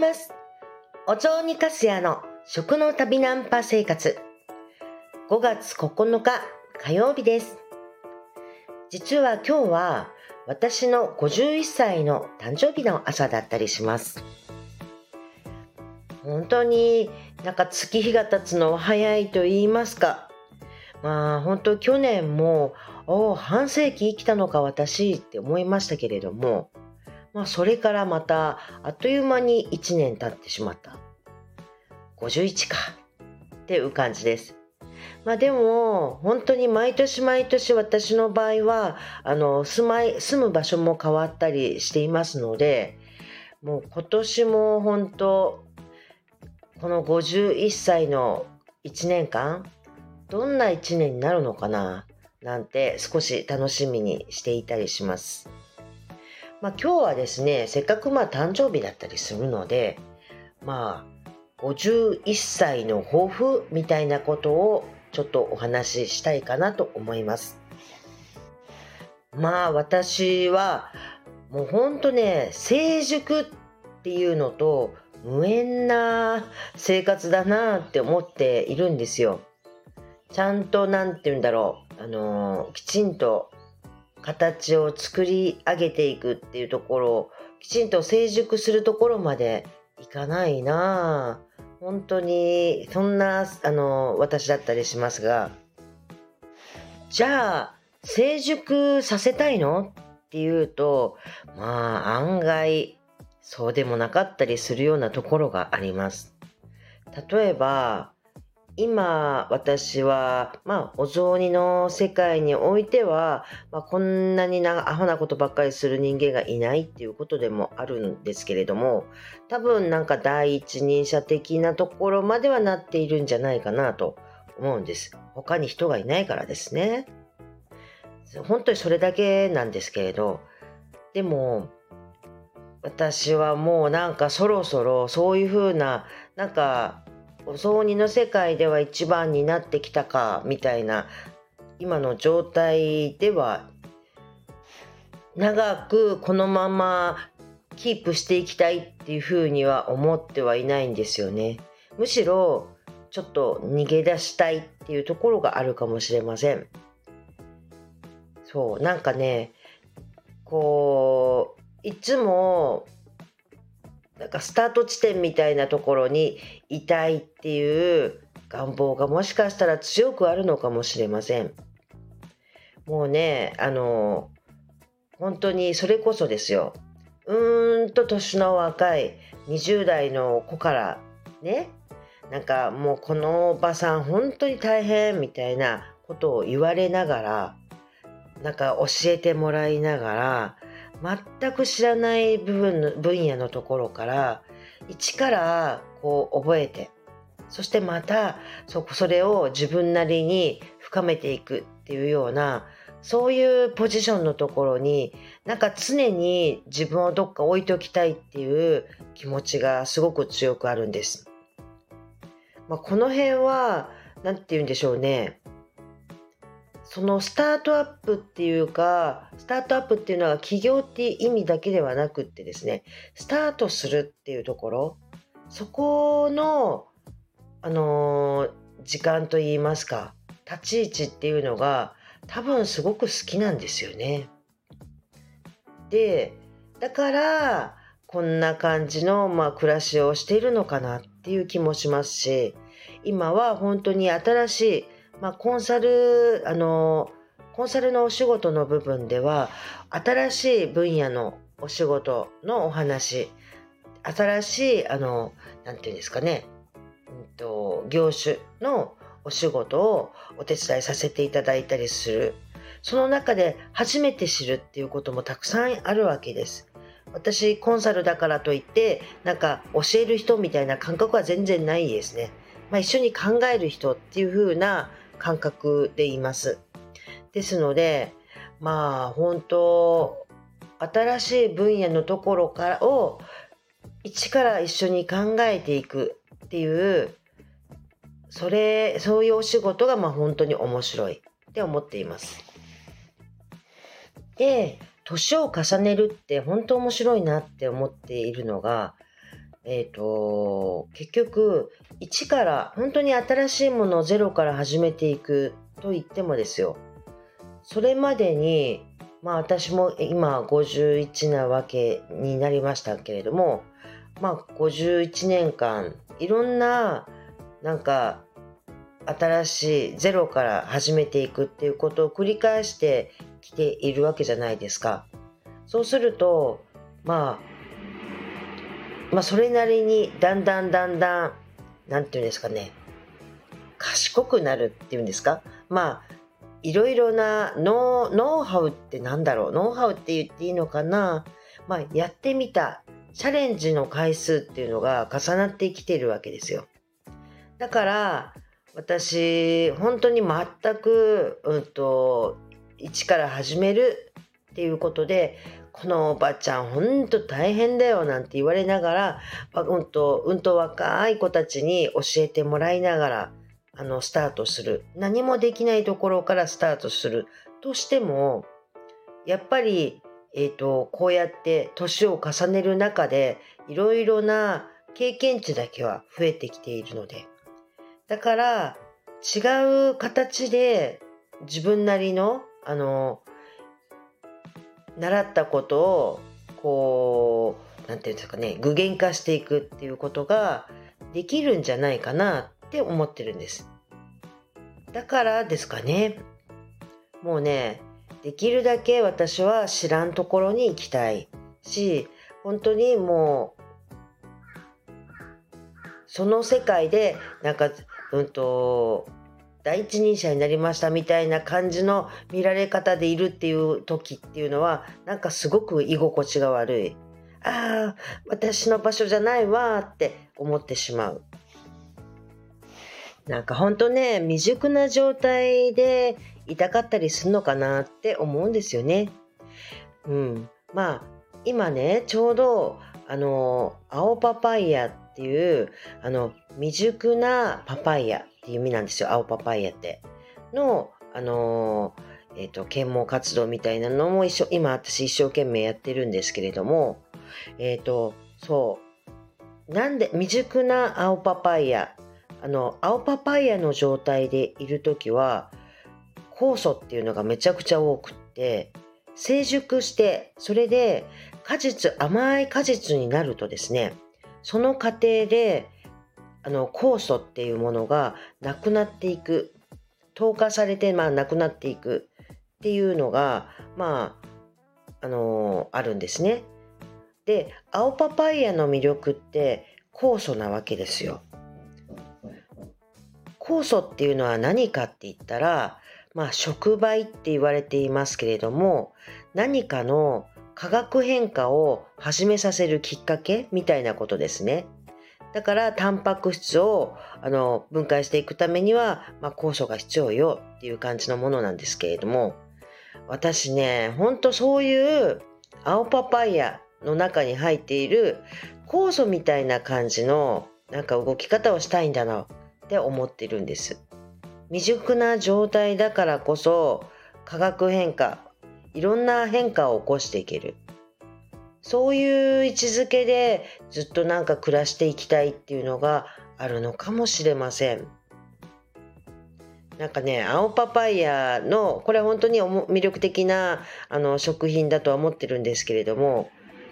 ます。お雑煮かすやの食の旅ナンパ生活、5月9日火曜日です。実は今日は私の51歳の誕生日の朝だったりします。本当に月日が経つのは早いと言いますか、本当去年も半世紀生きたのか私って思いましたけれども、それからまたあっという間に1年経ってしまった。51かっていう感じです。でも本当に毎年毎年私の場合は住む場所も変わったりしていますので、もう今年も本当この51歳の1年間どんな1年になるのかななんて少し楽しみにしていたりします。今日はですね、せっかく誕生日だったりするので、51歳の抱負みたいなことをちょっとお話ししたいかなと思います。私はもう本当成熟っていうのと無縁な生活だなって思っているんですよ。ちゃんときちんと形を作り上げていくっていうところを、きちんと成熟するところまでいかないなぁ。本当にそんな私だったりしますが、じゃあ成熟させたいのっていうと、案外そうでもなかったりするようなところがあります。例えば今私は、お雑煮の世界においては、こんなにアホなことばっかりする人間がいないっていうことでもあるんですけれども、多分第一人者的なところまではなっているんじゃないかなと思うんです。他に人がいないからですね。本当にそれだけなんですけれど、でも私はもうそろそろそういうふうなお雑煮の世界では一番になってきたかみたいな今の状態では、長くこのままキープしていきたいっていうふうには思ってはいないんですよね。むしろちょっと逃げ出したいっていうところがあるかもしれません。そういつもスタート地点みたいなところにいたいっていう願望がもしかしたら強くあるのかもしれません。もう本当にそれこそですよ。年の若い20代の子からね、もうこのおばさん本当に大変みたいなことを言われながら、教えてもらいながら、全く知らない分野のところから一から覚えて、そしてまたそれを自分なりに深めていくっていうような、そういうポジションのところに常に自分をどっか置いておきたいっていう気持ちがすごく強くあるんです。この辺はなんて言うんでしょうね。そのスタートアップっていうのは起業っていう意味だけではなくってですね、スタートするっていうところ、そこの、時間といいますか、立ち位置っていうのが多分すごく好きなんですよね。で、だからこんな感じの、暮らしをしているのかなっていう気もしますし、今は本当に新しいコンサルのお仕事の部分では、新しい分野のお仕事のお話、新しい業種のお仕事をお手伝いさせていただいたりする。その中で初めて知るっていうこともたくさんあるわけです。私コンサルだからといって教える人みたいな感覚は全然ないですね。一緒に考える人っていう風な感覚でいます。ですので本当新しい分野のところからを一から一緒に考えていくっていう、そういうお仕事が本当に面白いって思っています。で、年を重ねるって本当面白いなって思っているのが、結局一から本当に新しいものをゼロから始めていくと言ってもですよ、それまでに私も今51なわけになりましたけれども、51年間いろんな新しいゼロから始めていくっていうことを繰り返してきているわけじゃないですか。そうするとそれなりにだんだんなんていうんですかね、賢くなるっていうんですか、いろいろなノウハウってなんだろう、ノウハウって言っていいのかな、やってみたチャレンジの回数っていうのが重なってきているわけですよ。だから私本当に全く、一から始めるっていうことで、このおばちゃん本当大変だよなんて言われながら、若い子たちに教えてもらいながらスタートする、何もできないところからスタートするとしても、やっぱり、こうやって年を重ねる中でいろいろな経験値だけは増えてきているので、だから違う形で自分なりの習ったことを具現化していくっていうことができるんじゃないかなって思ってるんです。だからですかね、もうね、できるだけ私は知らんところに行きたいし、本当にもうその世界で第一人者になりましたみたいな感じの見られ方でいるっていう時っていうのはすごく居心地が悪い、私の場所じゃないわって思ってしまう。本当ね、未熟な状態で痛かったりするのかなって思うんですよね。今ねちょうど青パパイヤっていう未熟なパパイヤっていう意味なんですよ。青パパイヤっての啓蒙活動みたいなのも今私一生懸命やってるんですけれども、なんで未熟な青パパイヤ、青パパイヤの状態でいるときは酵素っていうのがめちゃくちゃ多くって、成熟して、それで甘い果実になるとですね、その過程で酵素っていうものがなくなっていく、透過されてなくなっていくっていうのがあるんですね。で、青パパイヤの魅力って酵素なわけですよ。酵素っていうのは何かって言ったら、触媒って言われていますけれども、何かの化学変化を始めさせるきっかけみたいなことですね。だからタンパク質を分解していくためには、酵素が必要よっていう感じのものなんですけれども、私ね本当そういう青パパイヤの中に入っている酵素みたいな感じの動き方をしたいんだなって思ってるんです。未熟な状態だからこそ化学変化、いろんな変化を起こしていける、そういう位置づけでずっと暮らしていきたいっていうのがあるのかもしれません。青パパイヤのこれ本当に魅力的な食品だとは思ってるんですけれども、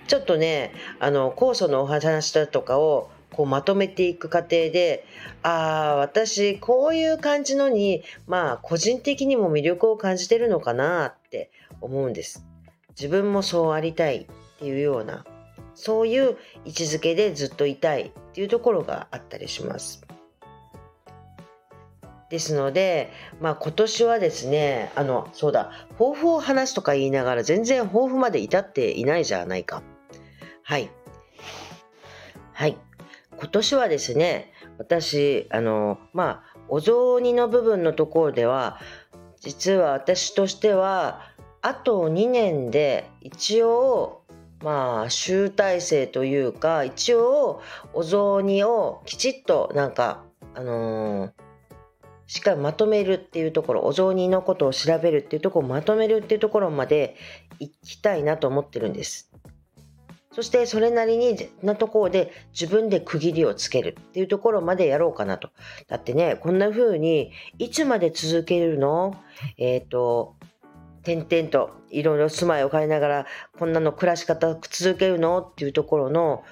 ちょっとね酵素のお話だとかをまとめていく過程で、私こういう感じのに個人的にも魅力を感じてるのかなって思うんです。自分もそうありたいっていうような、そういう位置づけでずっといたいっていうところがあったりします。ですので、今年はですね、抱負を話すとか言いながら全然抱負まで至っていないじゃないか。今年はですね、私お雑煮の部分のところでは、実は私としてはあと2年で一応集大成というか、一応お雑煮をきちっとしっかりまとめるっていうところ、お雑煮のことを調べるっていうところをまとめるっていうところまで行きたいなと思ってるんです。そしてそれなりになところで自分で区切りをつけるっていうところまでやろうかなと。だってね、こんな風にいつまで続けるの、点々といろいろ住まいを変えながらこんなの暮らし方続けるのっていうところの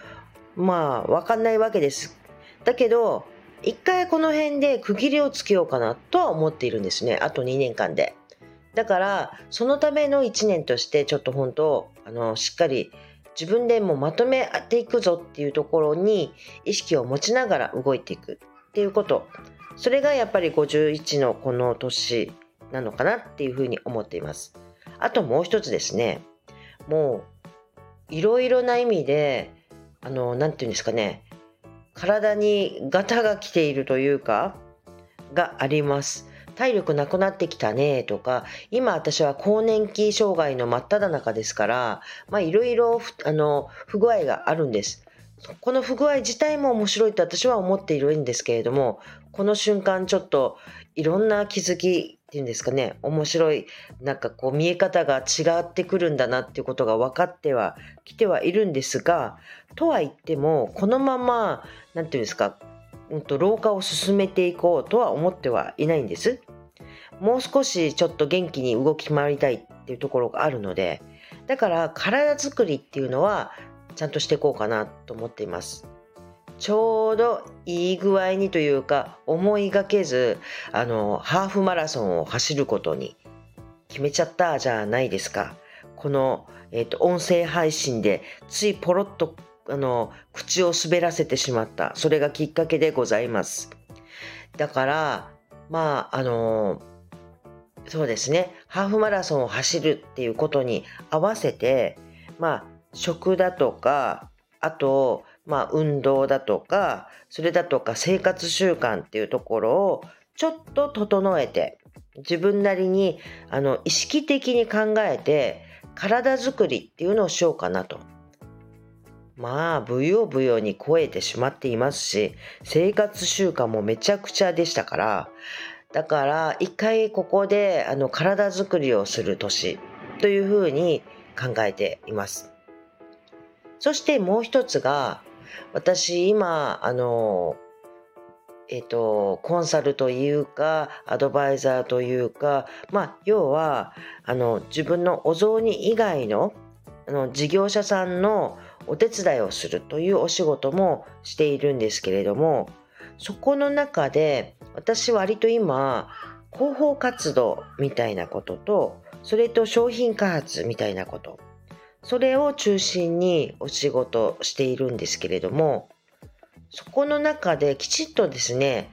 まあ分かんないわけです。だけど一回この辺で区切りをつけようかなとは思っているんですね、あと2年間で。だからそのための1年としてちょっと本当しっかり自分でもまとめていくぞっていうところに意識を持ちながら動いていくっていうこと、それがやっぱり51のこの年なのかなっていうふうに思っています。あともう一つですね、もういろいろな意味でなんていうんですかね、体にガタが来ているというかがあります。体力なくなってきたねとか、今私は更年期障害の真っ只中ですから、いろいろ不具合があるんです。この不具合自体も面白いと私は思っているんですけれども、この瞬間ちょっといろんな気づきっていうんですかね、面白いなんかこう見え方が違ってくるんだなっていうことが分かってはきてはいるんですが、とは言ってもこのままなんていうんですか、老化を進めていこうとは思ってはいないんです。もう少しちょっと元気に動き回りたいっていうところがあるので、だから体作りっていうのはちゃんとしていこうかなと思っています。ちょうどいい具合にというか思いがけずハーフマラソンを走ることに決めちゃったじゃないですか。この、音声配信でついポロッと口を滑らせてしまった、それがきっかけでございます。だからそうですね、ハーフマラソンを走るっていうことに合わせて食だとか、あと運動だとか、それだとか生活習慣っていうところをちょっと整えて、自分なりに意識的に考えて体作りっていうのをしようかなと。ぶよぶよに超えてしまっていますし、生活習慣もめちゃくちゃでしたから、だから一回ここで体作りをする年というふうに考えています。そしてもう一つが、私今コンサルというかアドバイザーというか、要は自分のお雑煮以外の事業者さんのお手伝いをするというお仕事もしているんですけれども、そこの中で私割と今広報活動みたいなことと、それと商品開発みたいなこと、それを中心にお仕事しているんですけれども、そこの中できちっとですね、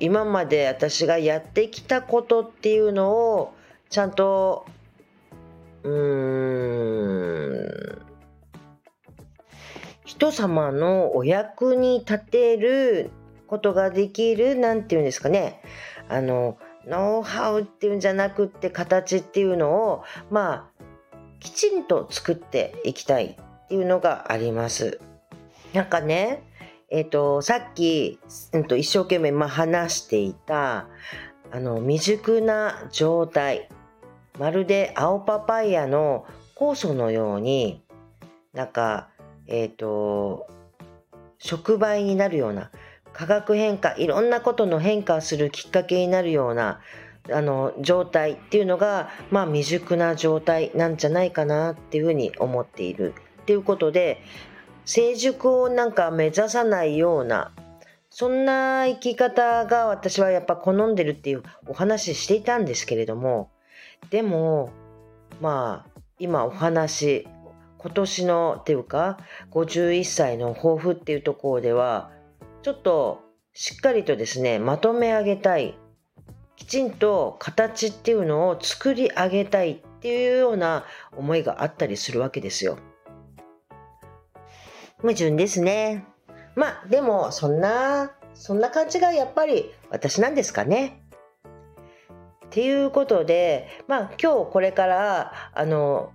今まで私がやってきたことっていうのをちゃんと人様のお役に立てることができる、なんていうんですかね、ノウハウっていうんじゃなくって形っていうのをきちんと作っていきたいっていうのがあります。なんかね、さっき、一生懸命話していた未熟な状態、まるで青パパイヤの酵素のように触媒になるような、化学変化、いろんなことの変化をするきっかけになるような状態っていうのが、未熟な状態なんじゃないかなっていうふうに思っているっていうことで、成熟を目指さないような、そんな生き方が私はやっぱ好んでるっていうお話していたんですけれども、でも今お話、今年のっていうか51歳の抱負っていうところでは、ちょっとしっかりとですね、まとめ上げたい、きちんと形っていうのを作り上げたいっていうような思いがあったりするわけですよ。矛盾ですね。でもそんな感じがやっぱり私なんですかね。っていうことで、今日これから川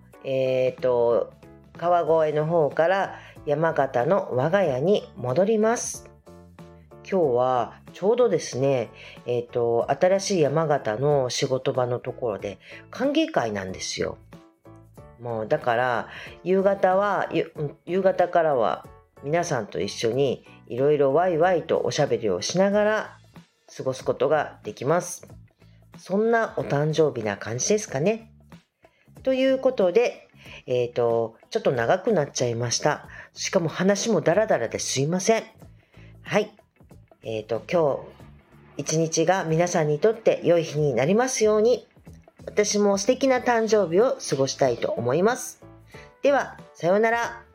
越の方から山形の我が家に戻ります。今日はちょうどですね、新しい山形の仕事場のところで歓迎会なんですよ。もうだから夕方からは皆さんと一緒にいろいろワイワイとおしゃべりをしながら過ごすことができます。そんなお誕生日な感じですかね。ということで、ちょっと長くなっちゃいました。しかも話もダラダラですいません。はい、今日一日が皆さんにとって良い日になりますように、私も素敵な誕生日を過ごしたいと思います。では、さようなら。